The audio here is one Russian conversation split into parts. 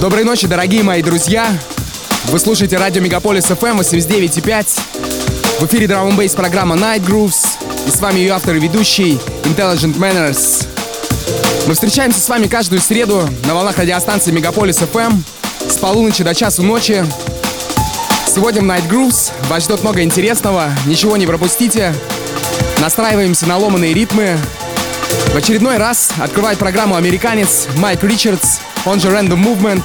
Доброй ночи, дорогие мои друзья! Вы слушаете радио Мегаполис FM 89.5. В эфире Drum and Bass программа Night Grooves. И с вами ее автор и ведущий Intelligent Manners. Мы встречаемся с вами каждую среду на волнах радиостанции Мегаполис FM с полуночи до часу ночи. Сегодня в Night Grooves вас ждет много интересного. Ничего не пропустите. Настраиваемся на ломаные ритмы. В очередной раз открывает программу американец Майк Ричардс, он же Random Movement,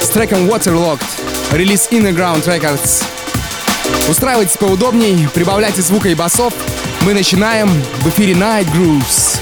с треком Waterlogged, релиз Innerground Records. Устраивайтесь поудобней, прибавляйте звука и басов. Мы начинаем в эфире Night Grooves.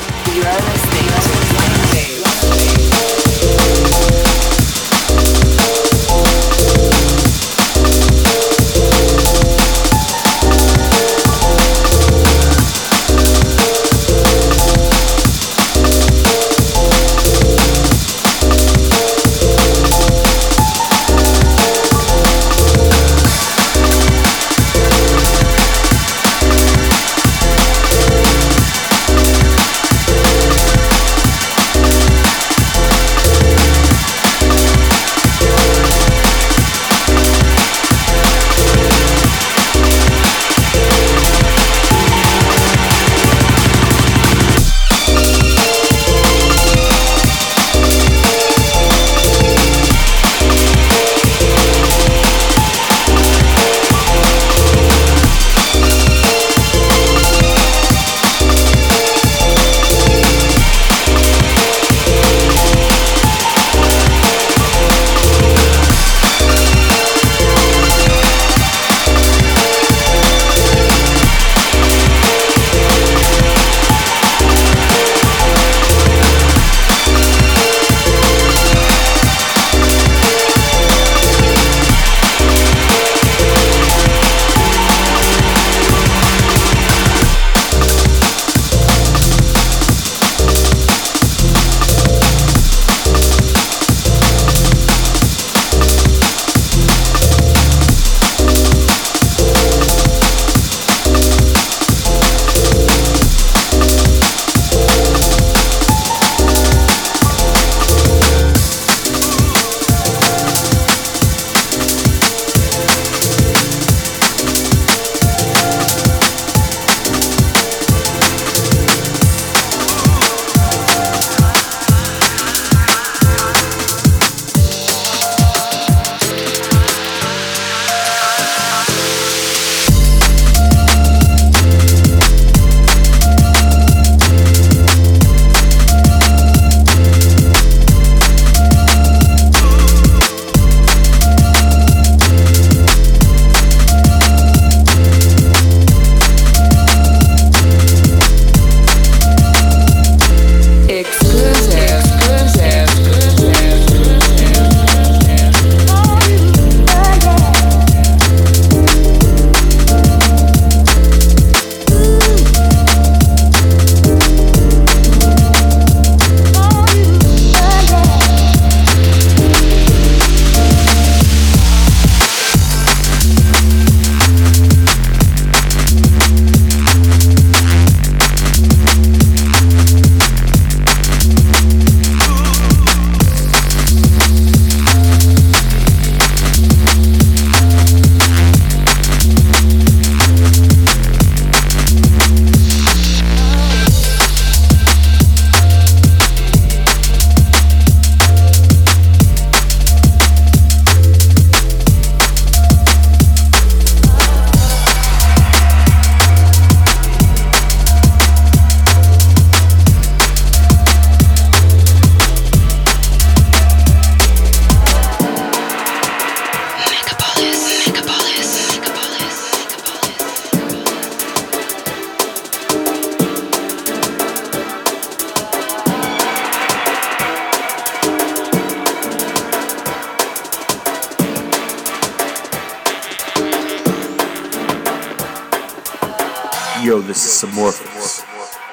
Yo, this is Submorphos.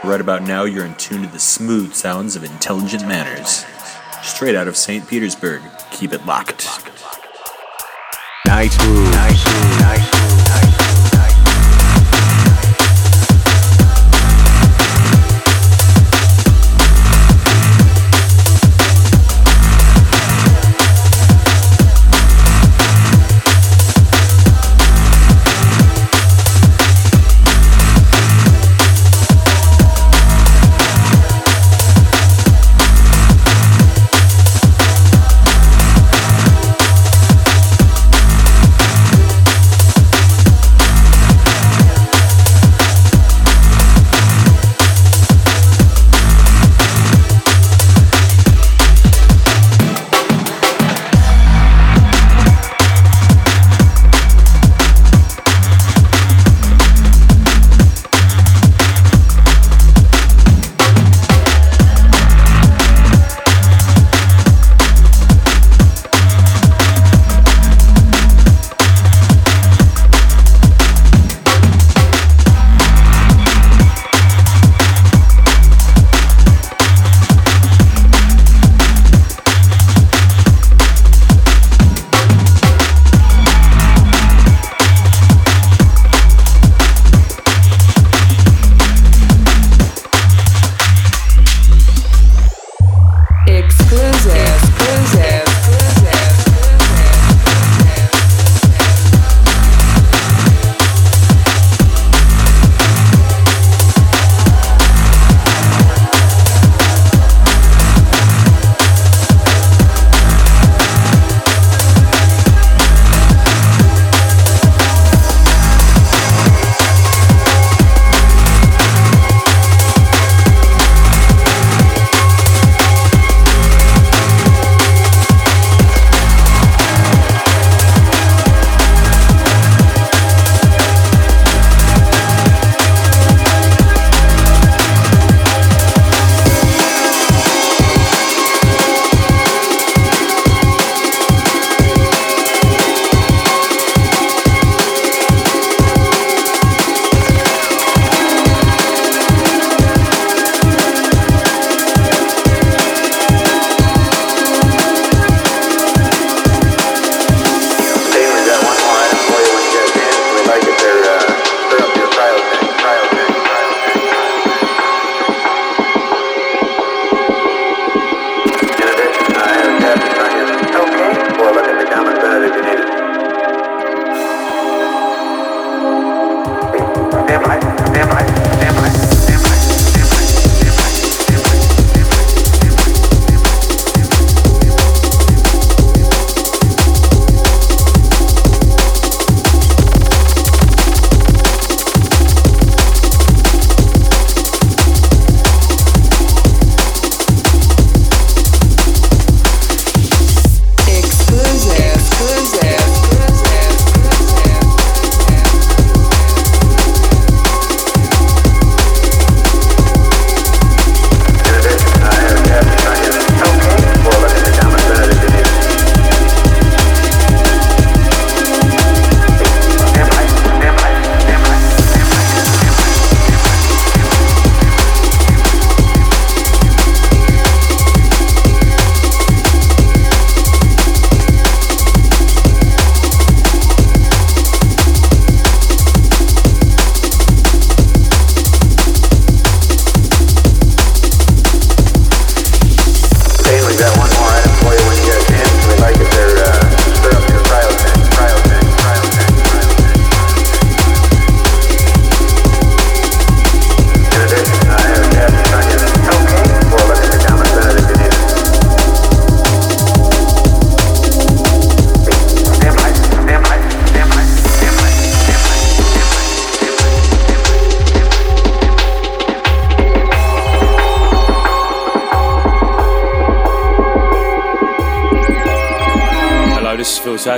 Right about now, you're in tune to the smooth sounds of Intelligent Manners. Straight out of St. Petersburg. Keep it locked. Night Grooves.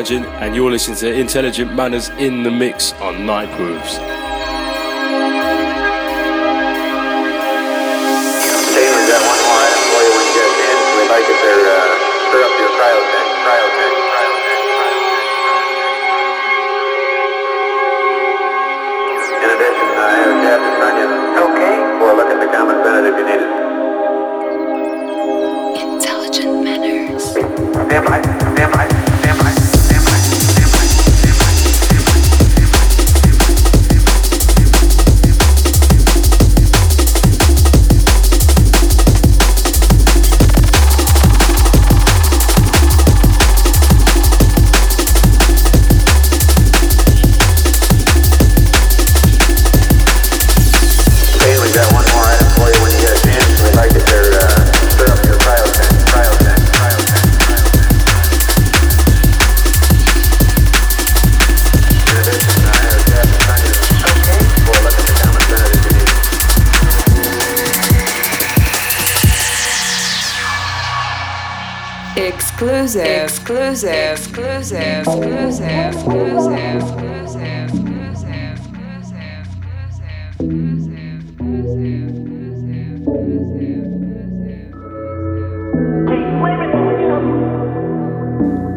And you're listening to Intelligent Manners in the Mix on Night Grooves. Dave, is that one more item for you when you get in? We'd like if they're stir up your cryotech. In addition, I have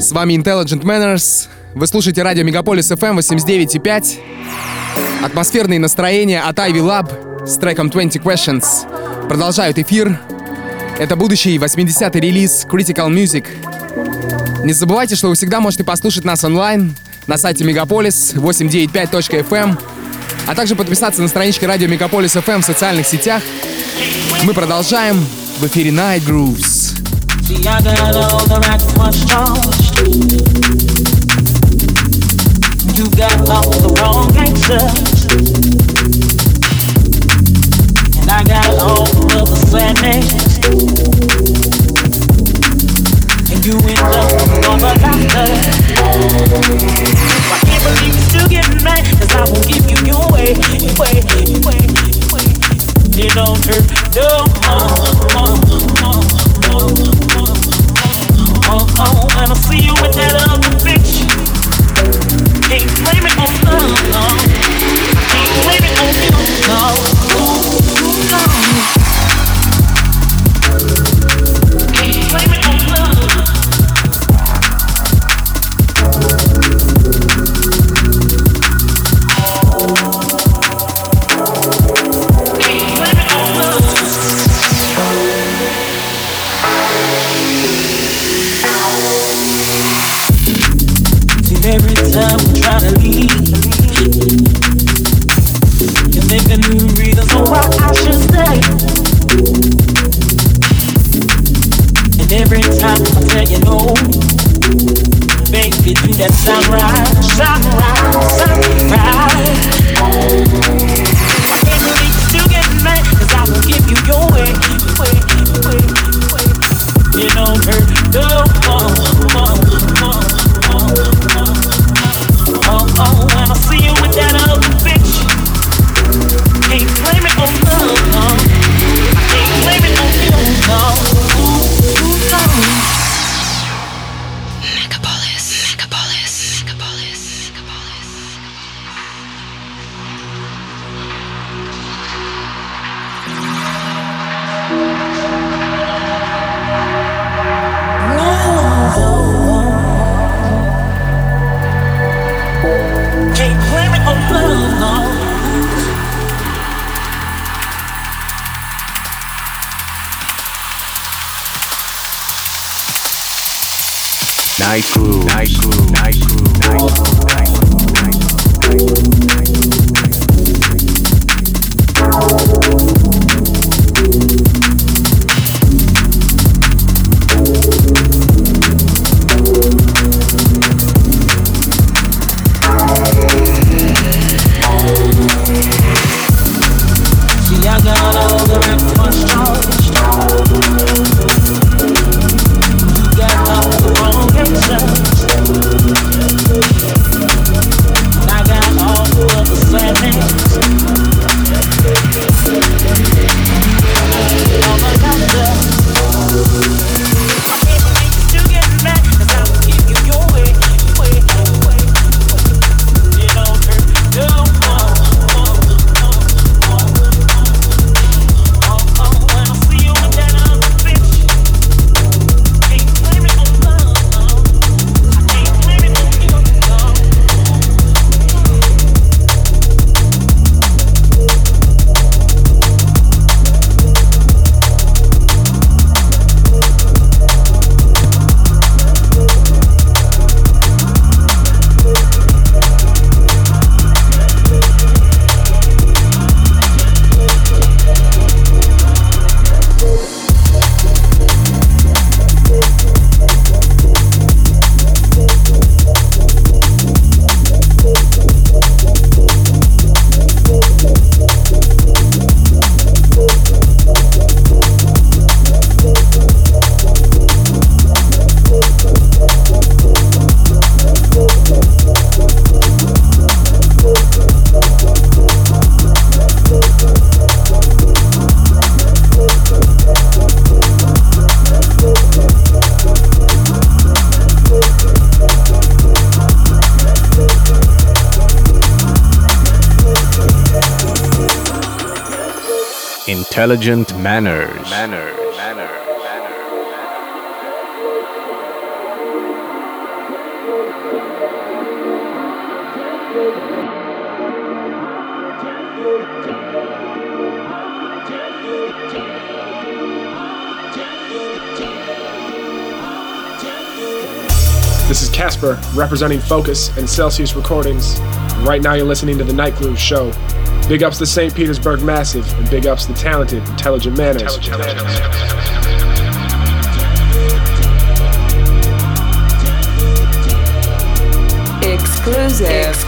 С вами Intelligent Manners. Вы слушаете радио Megapolis FM 89.5. Атмосферные настроения от Ivy Lab с треком 20 Questions продолжают эфир. Это будущий 80-й релиз Critical Music. Не забывайте, что вы всегда можете послушать нас онлайн на сайте Megapolis 895.fm, а также подписаться на страничке радио Megapolis FM в социальных сетях. Мы продолжаем в эфире Night Grooves. See, I got all the right ones charged. You got all the wrong answers, and I got all of the sad names. And you end up with all the doctors. I can't believe you still getting mad, 'cause I won't give you your way, your way, your way, your way. It don't hurt no more. Oh, when I see you with that other bitch, can't blame it on no, no. Can't blame it on you, no, no. Can't blame it on love. Can't blame it on love. Every time we try to leave, you make a new reason for why I should stay. And every time I tell you no, baby, do that sunrise, sunrise, sunrise. I can't believe you still getting mad, 'cause I will give you your way, your way, your way, your way. You don't hurt no more. Oh, when I see you with that other bitch, can't blame it on love, no. I can't blame it on you, no. Megapolis, Megapolis, Megapolis, Megapolis. Night Grooves, Night Grooves, Night Grooves, Night Grooves, Night Grooves, Night Grooves, Night Grooves, Night Grooves. I got all of the Intelligent Manners. This is Casper, representing Focus and Celsius Recordings. Right now you're listening to the Night Grooves show. Big ups to St. Petersburg Massive, and big ups to talented Intelligent Manners. Exclusive.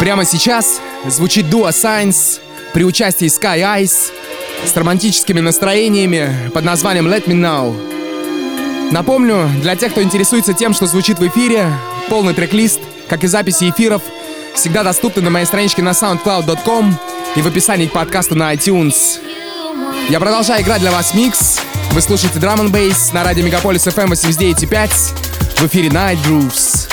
Прямо сейчас звучит Duoscience при участии Skyeyes с романтическими настроениями под названием Let Me Know. Напомню, для тех, кто интересуется тем, что звучит в эфире, полный трек-лист, как и записи эфиров, всегда доступны на моей страничке на soundcloud.com и в описании к подкасту на iTunes. Я продолжаю играть для вас микс. Вы слушаете Drum & Bass на радио Megapolis FM 89.5 в эфире Night Grooves.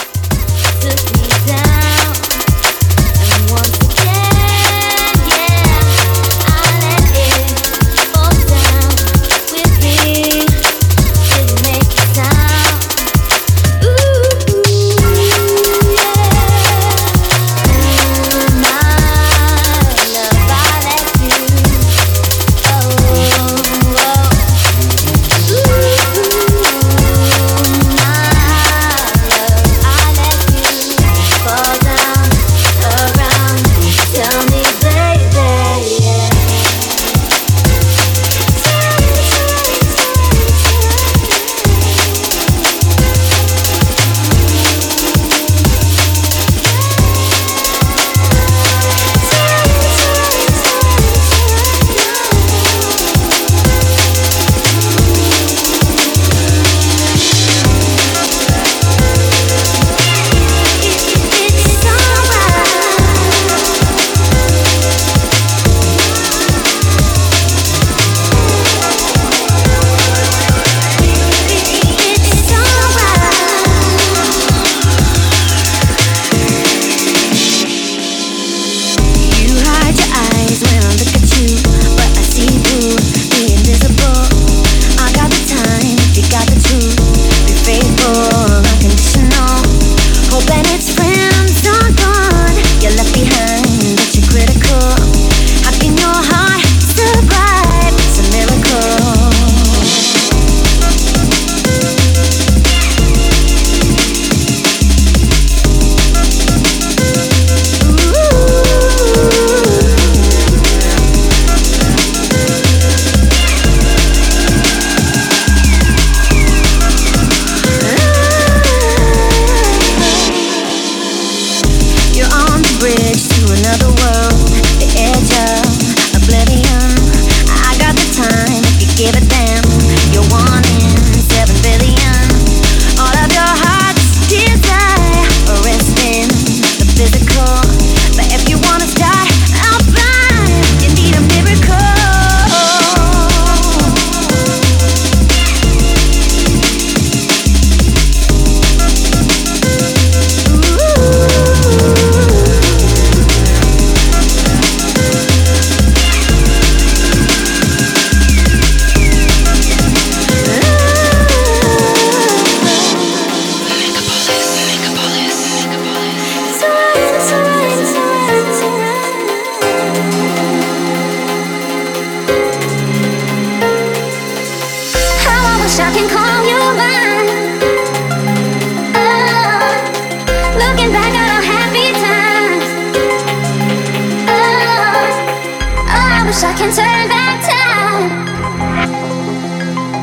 wish I can turn back time.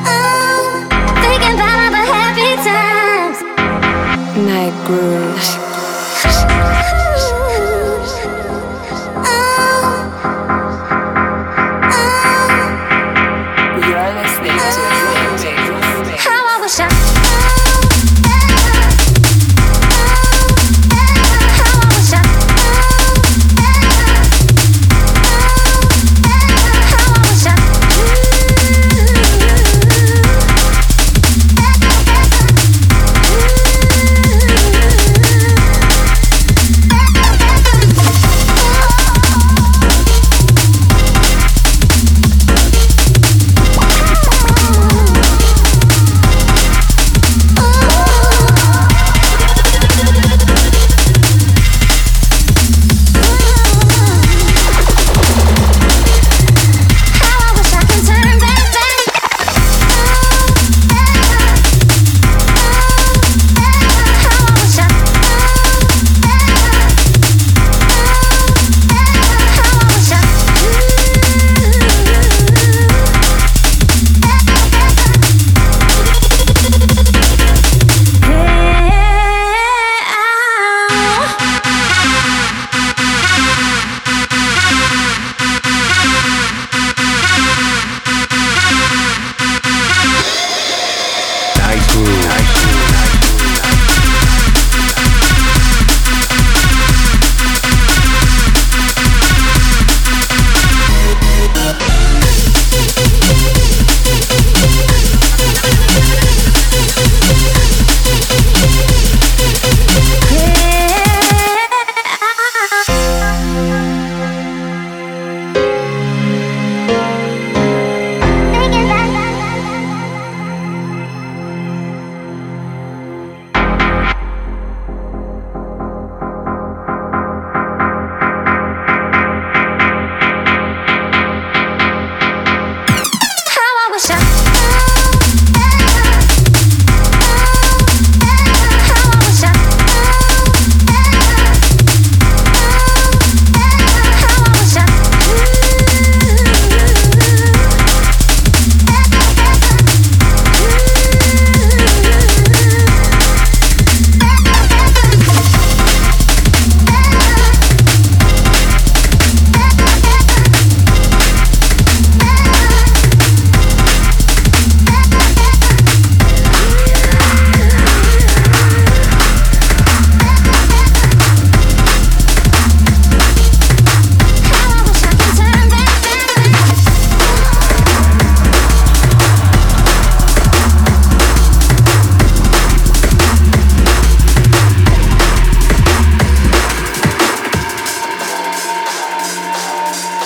Oh, thinking about all the happy times. Night Grooves. You're listening to me. How I wish I.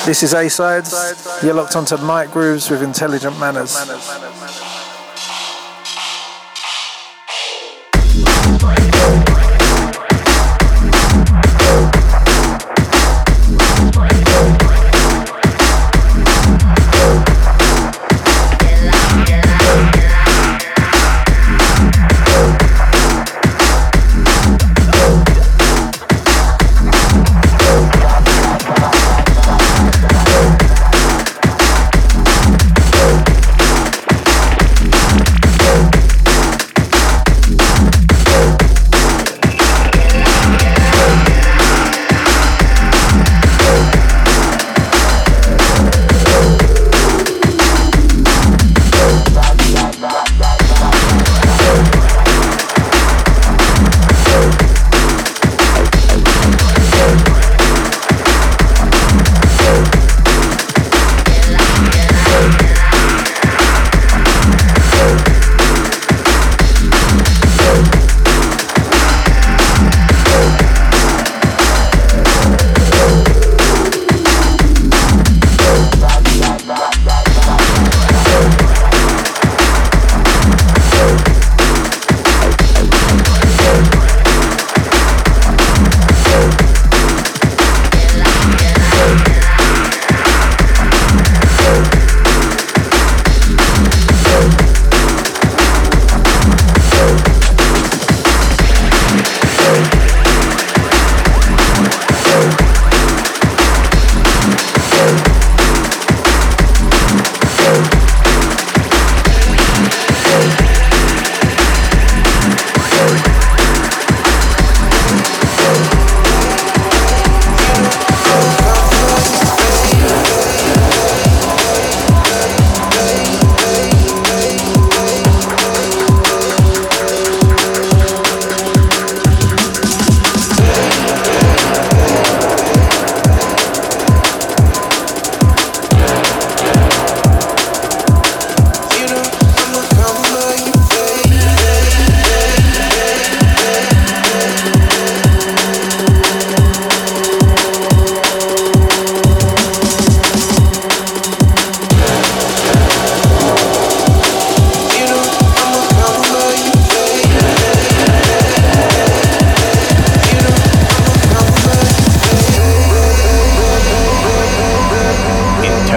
This is A-Sides. You're locked onto Night Grooves with Intelligent Manners.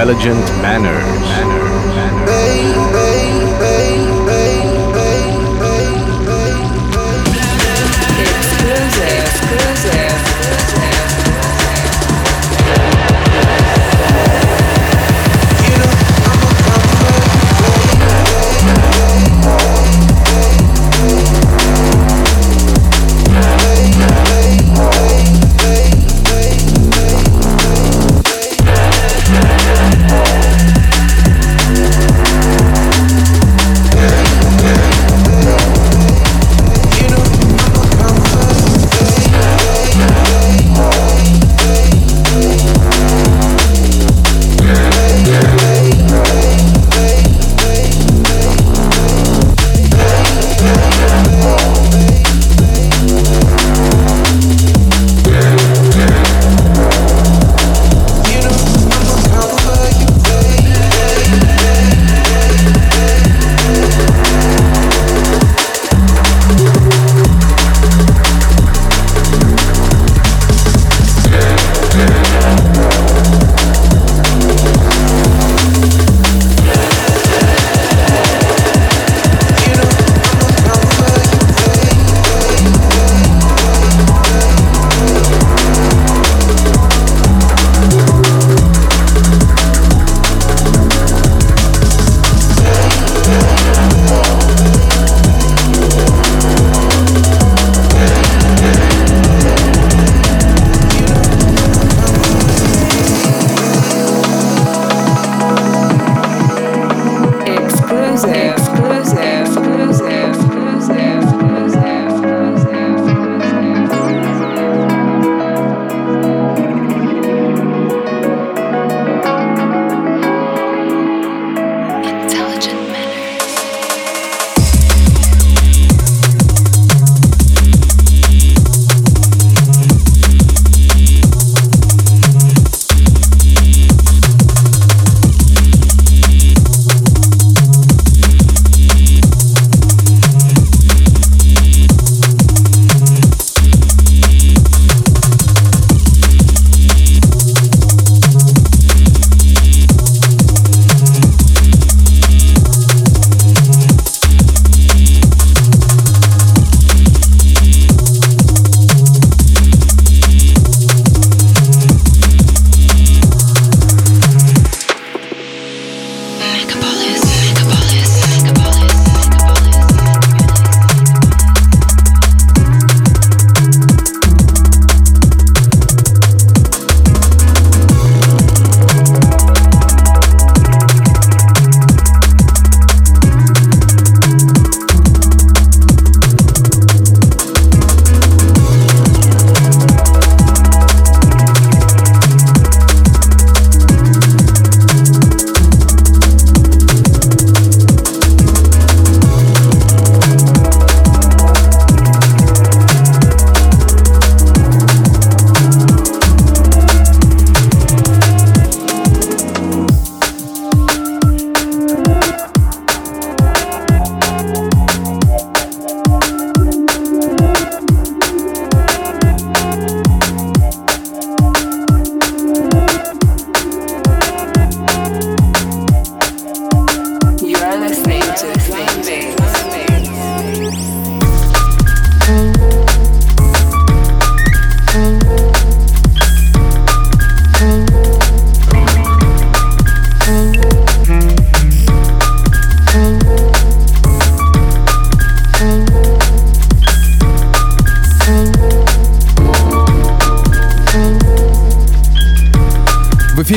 Intelligent Manners.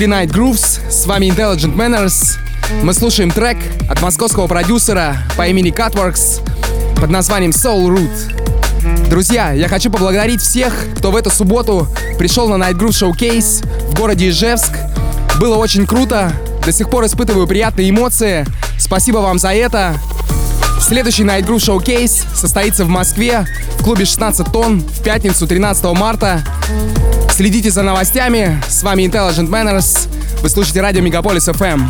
Night Grooves, с вами Intelligent Manners. Мы слушаем трек от московского продюсера по имени Cutworks под названием Soul Root. Друзья, я хочу поблагодарить всех, кто в эту субботу пришел на Night Groove Showcase в городе Ижевск. Было очень круто, до сих пор испытываю приятные эмоции. Спасибо вам за это. Следующий Night Groove Showcase состоится в Москве в клубе 16 тонн в пятницу 13 марта. Следите за новостями. С вами Intelligent Manners. Вы слушаете радио Megapolis FM.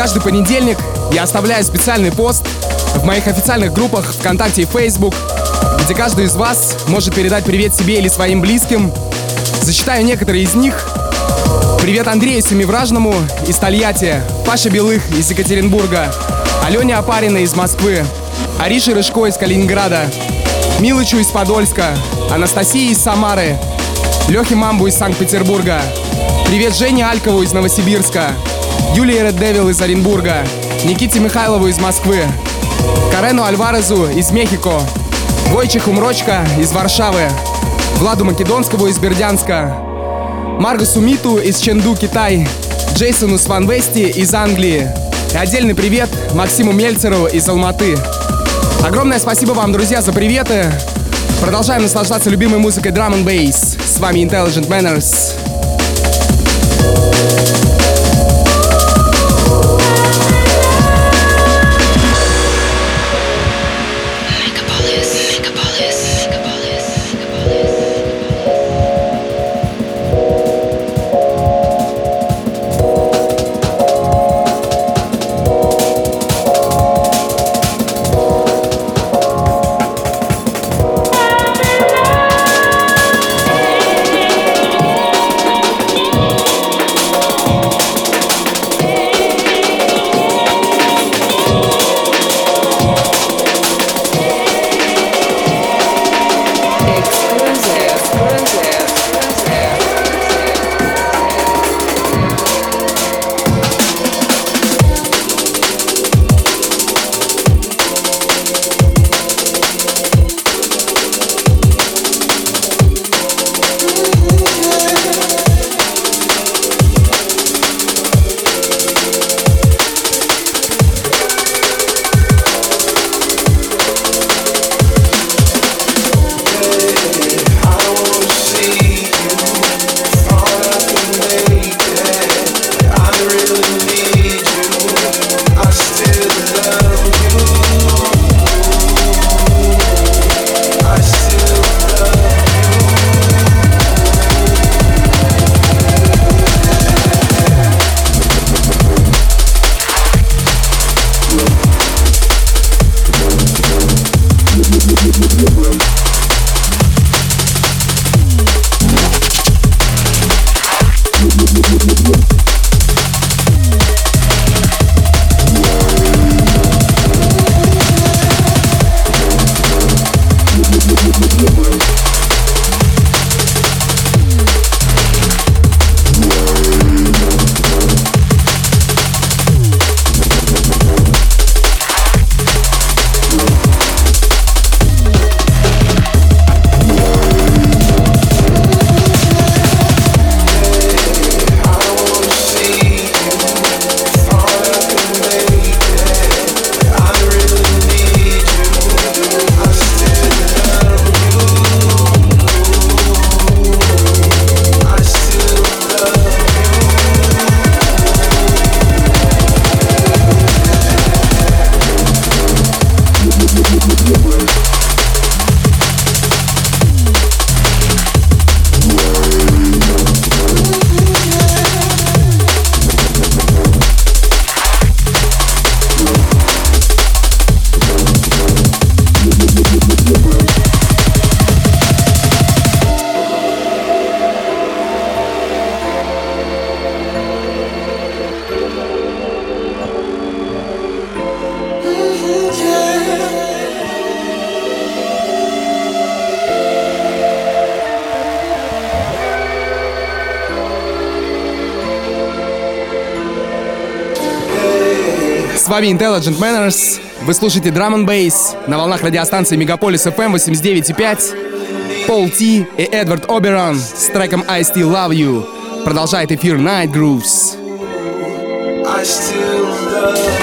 Каждый понедельник я оставляю специальный пост в моих официальных группах ВКонтакте и Facebook, где каждый из вас может передать привет себе или своим близким. Зачитаю некоторые из них. Привет Андрею Семивражному из Тольятти, Паше Белых из Екатеринбурга, Алене Апариной из Москвы, Арише Рыжко из Калининграда, Милычу из Подольска, Анастасии из Самары, Лехе Мамбу из Санкт-Петербурга. Привет Жене Алькову из Новосибирска, Юлии Ред Девил из Оренбурга, Никите Михайлову из Москвы, Карену Альварезу из Мехико, Войчиху Мрочко из Варшавы, Владу Македонскому из Бердянска, Маргусу Миту из Ченду, Китай, Джейсону Сванвести из Англии. И отдельный привет Максиму Мельцеру из Алматы. Огромное спасибо вам, друзья, за приветы. Продолжаем наслаждаться любимой музыкой Drum and Bass. С вами Intelligent Manners. С вами Intelligent Manners, вы слушаете Drum & Bass на волнах радиостанции Megapolis FM 89.5. Paul T и Эдвард Оберон с треком I Still Love You. Продолжает эфир Night Grooves. I still love you.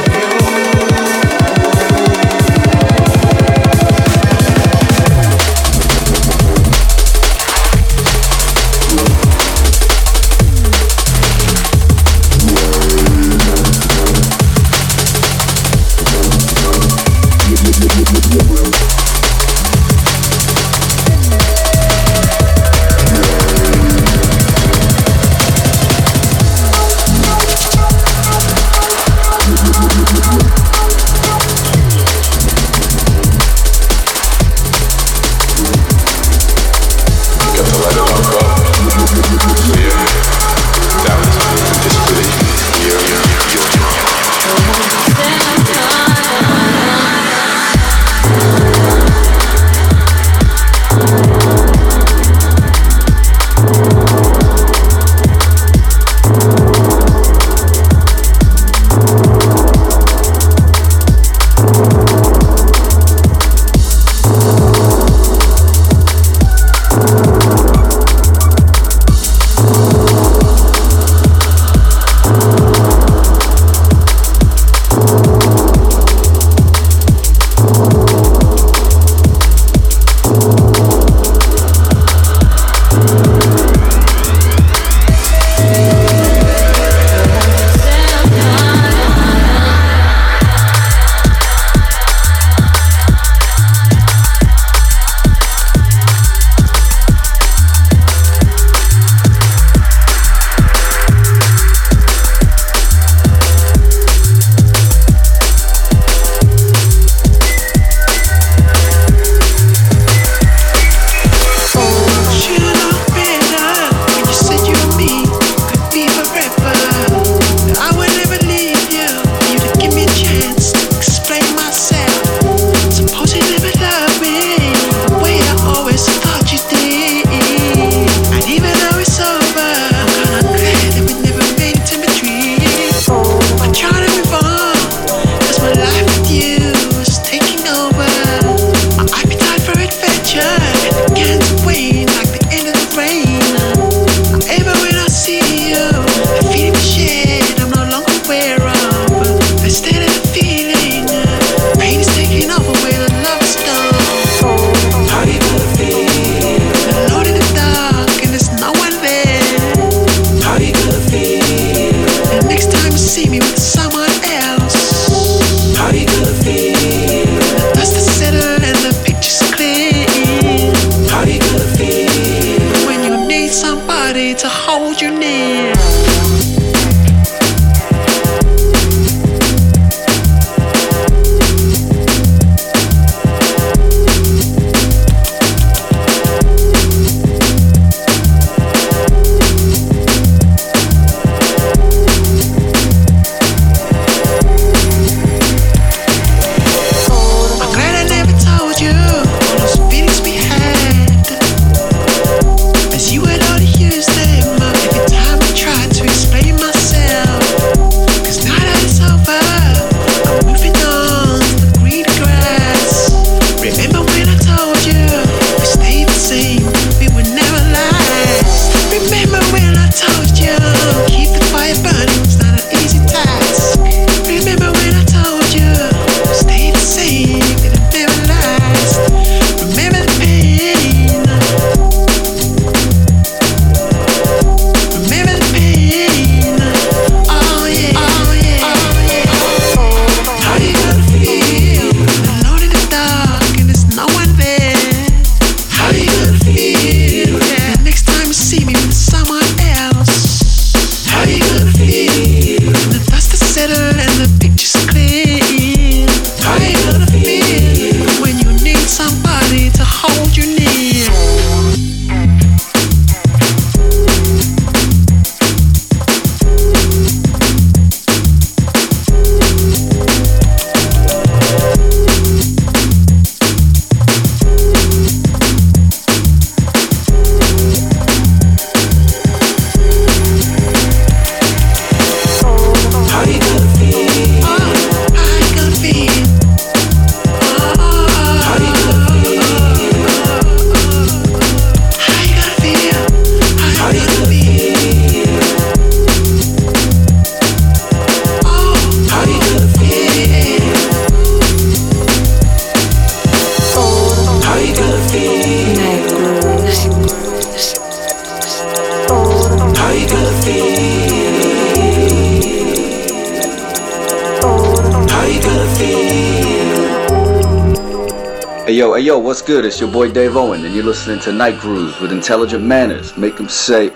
Hey yo, what's good? It's your boy Dave Owen, and you're listening to Night Grooves with Intelligent Manners. Make them say,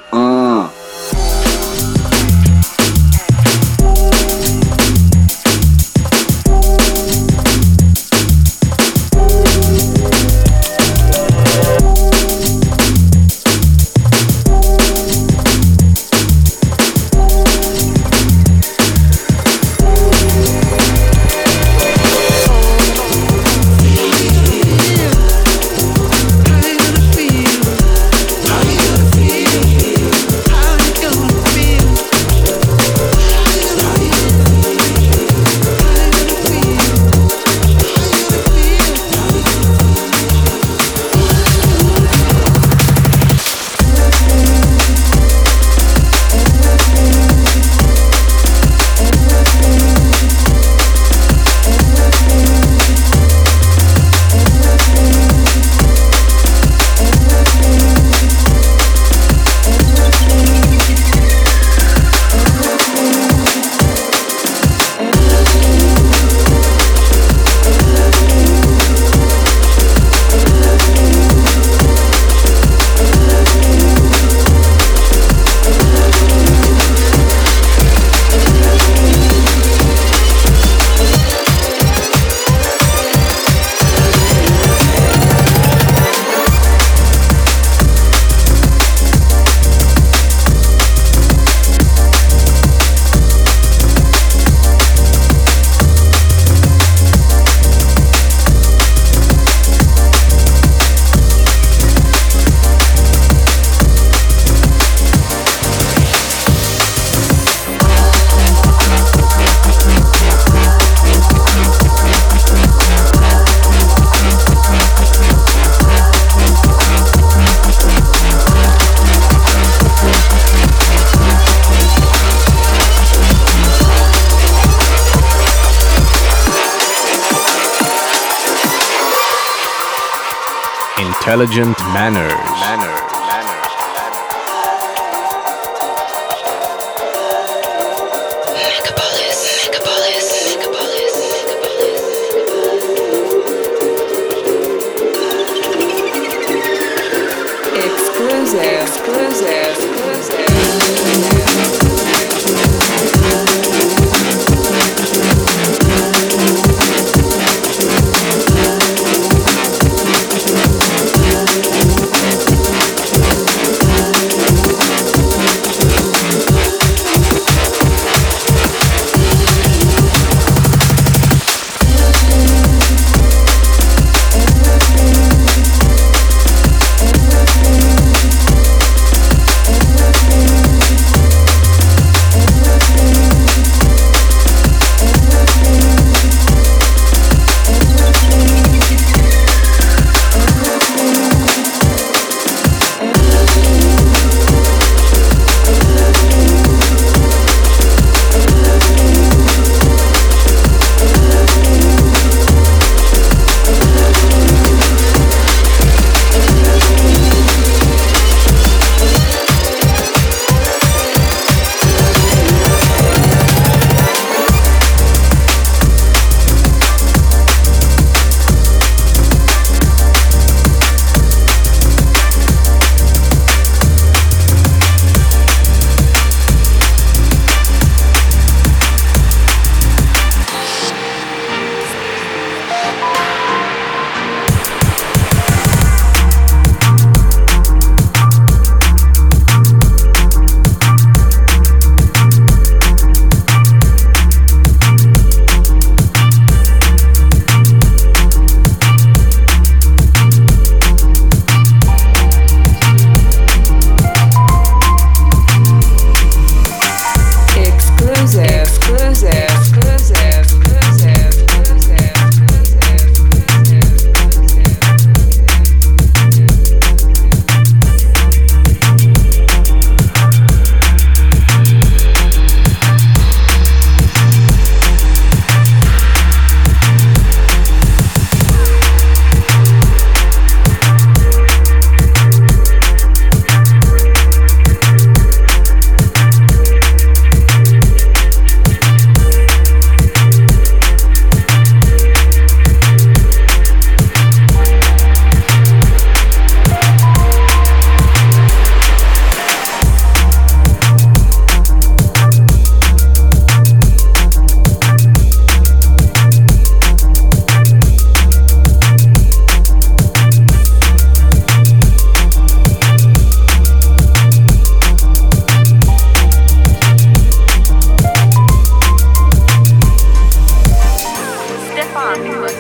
Intelligent Manners.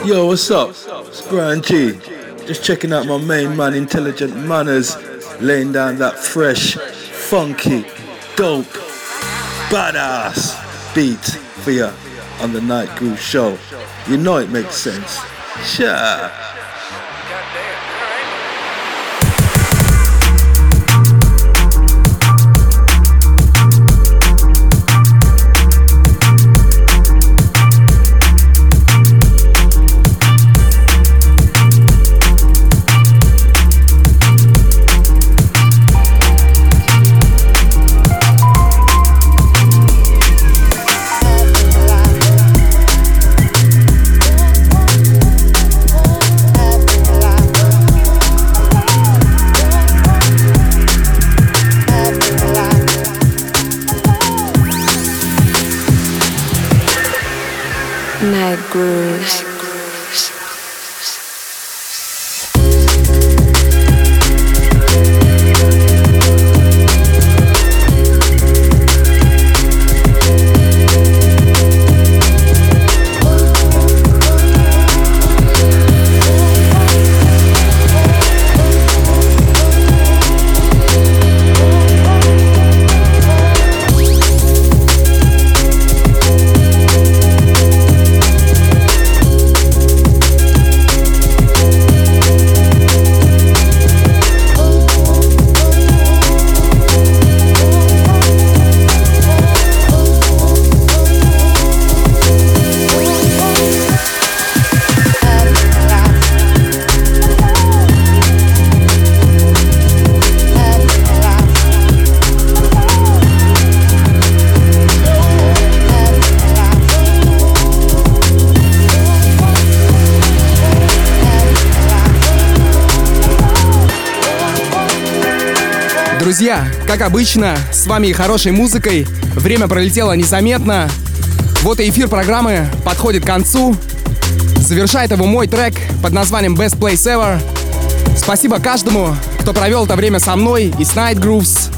Yo, what's up? It's Brian G. Just checking out my main man, Intelligent Manners, laying down that fresh, funky, dope, badass beat for you on the Night Grooves show. You know it makes sense. Sure. Grooves. Друзья, как обычно, с вами и хорошей музыкой. Время пролетело незаметно. Вот и эфир программы подходит к концу. Завершает его мой трек под названием Best Place Ever. Спасибо каждому, кто провел это время со мной и с Night Grooves.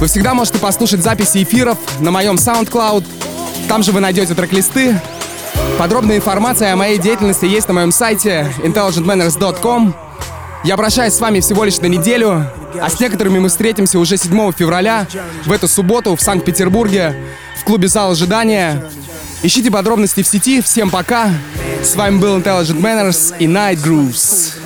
Вы всегда можете послушать записи эфиров на моем SoundCloud. Там же вы найдете трек-листы. Подробная информация о моей деятельности есть на моем сайте intelligentmanners.com. Я прощаюсь с вами всего лишь на неделю. А с некоторыми мы встретимся уже 7 февраля, в эту субботу, в Санкт-Петербурге, в клубе «Зал ожидания». Ищите подробности в сети. Всем пока. С вами был Intelligent Manners и Night Grooves.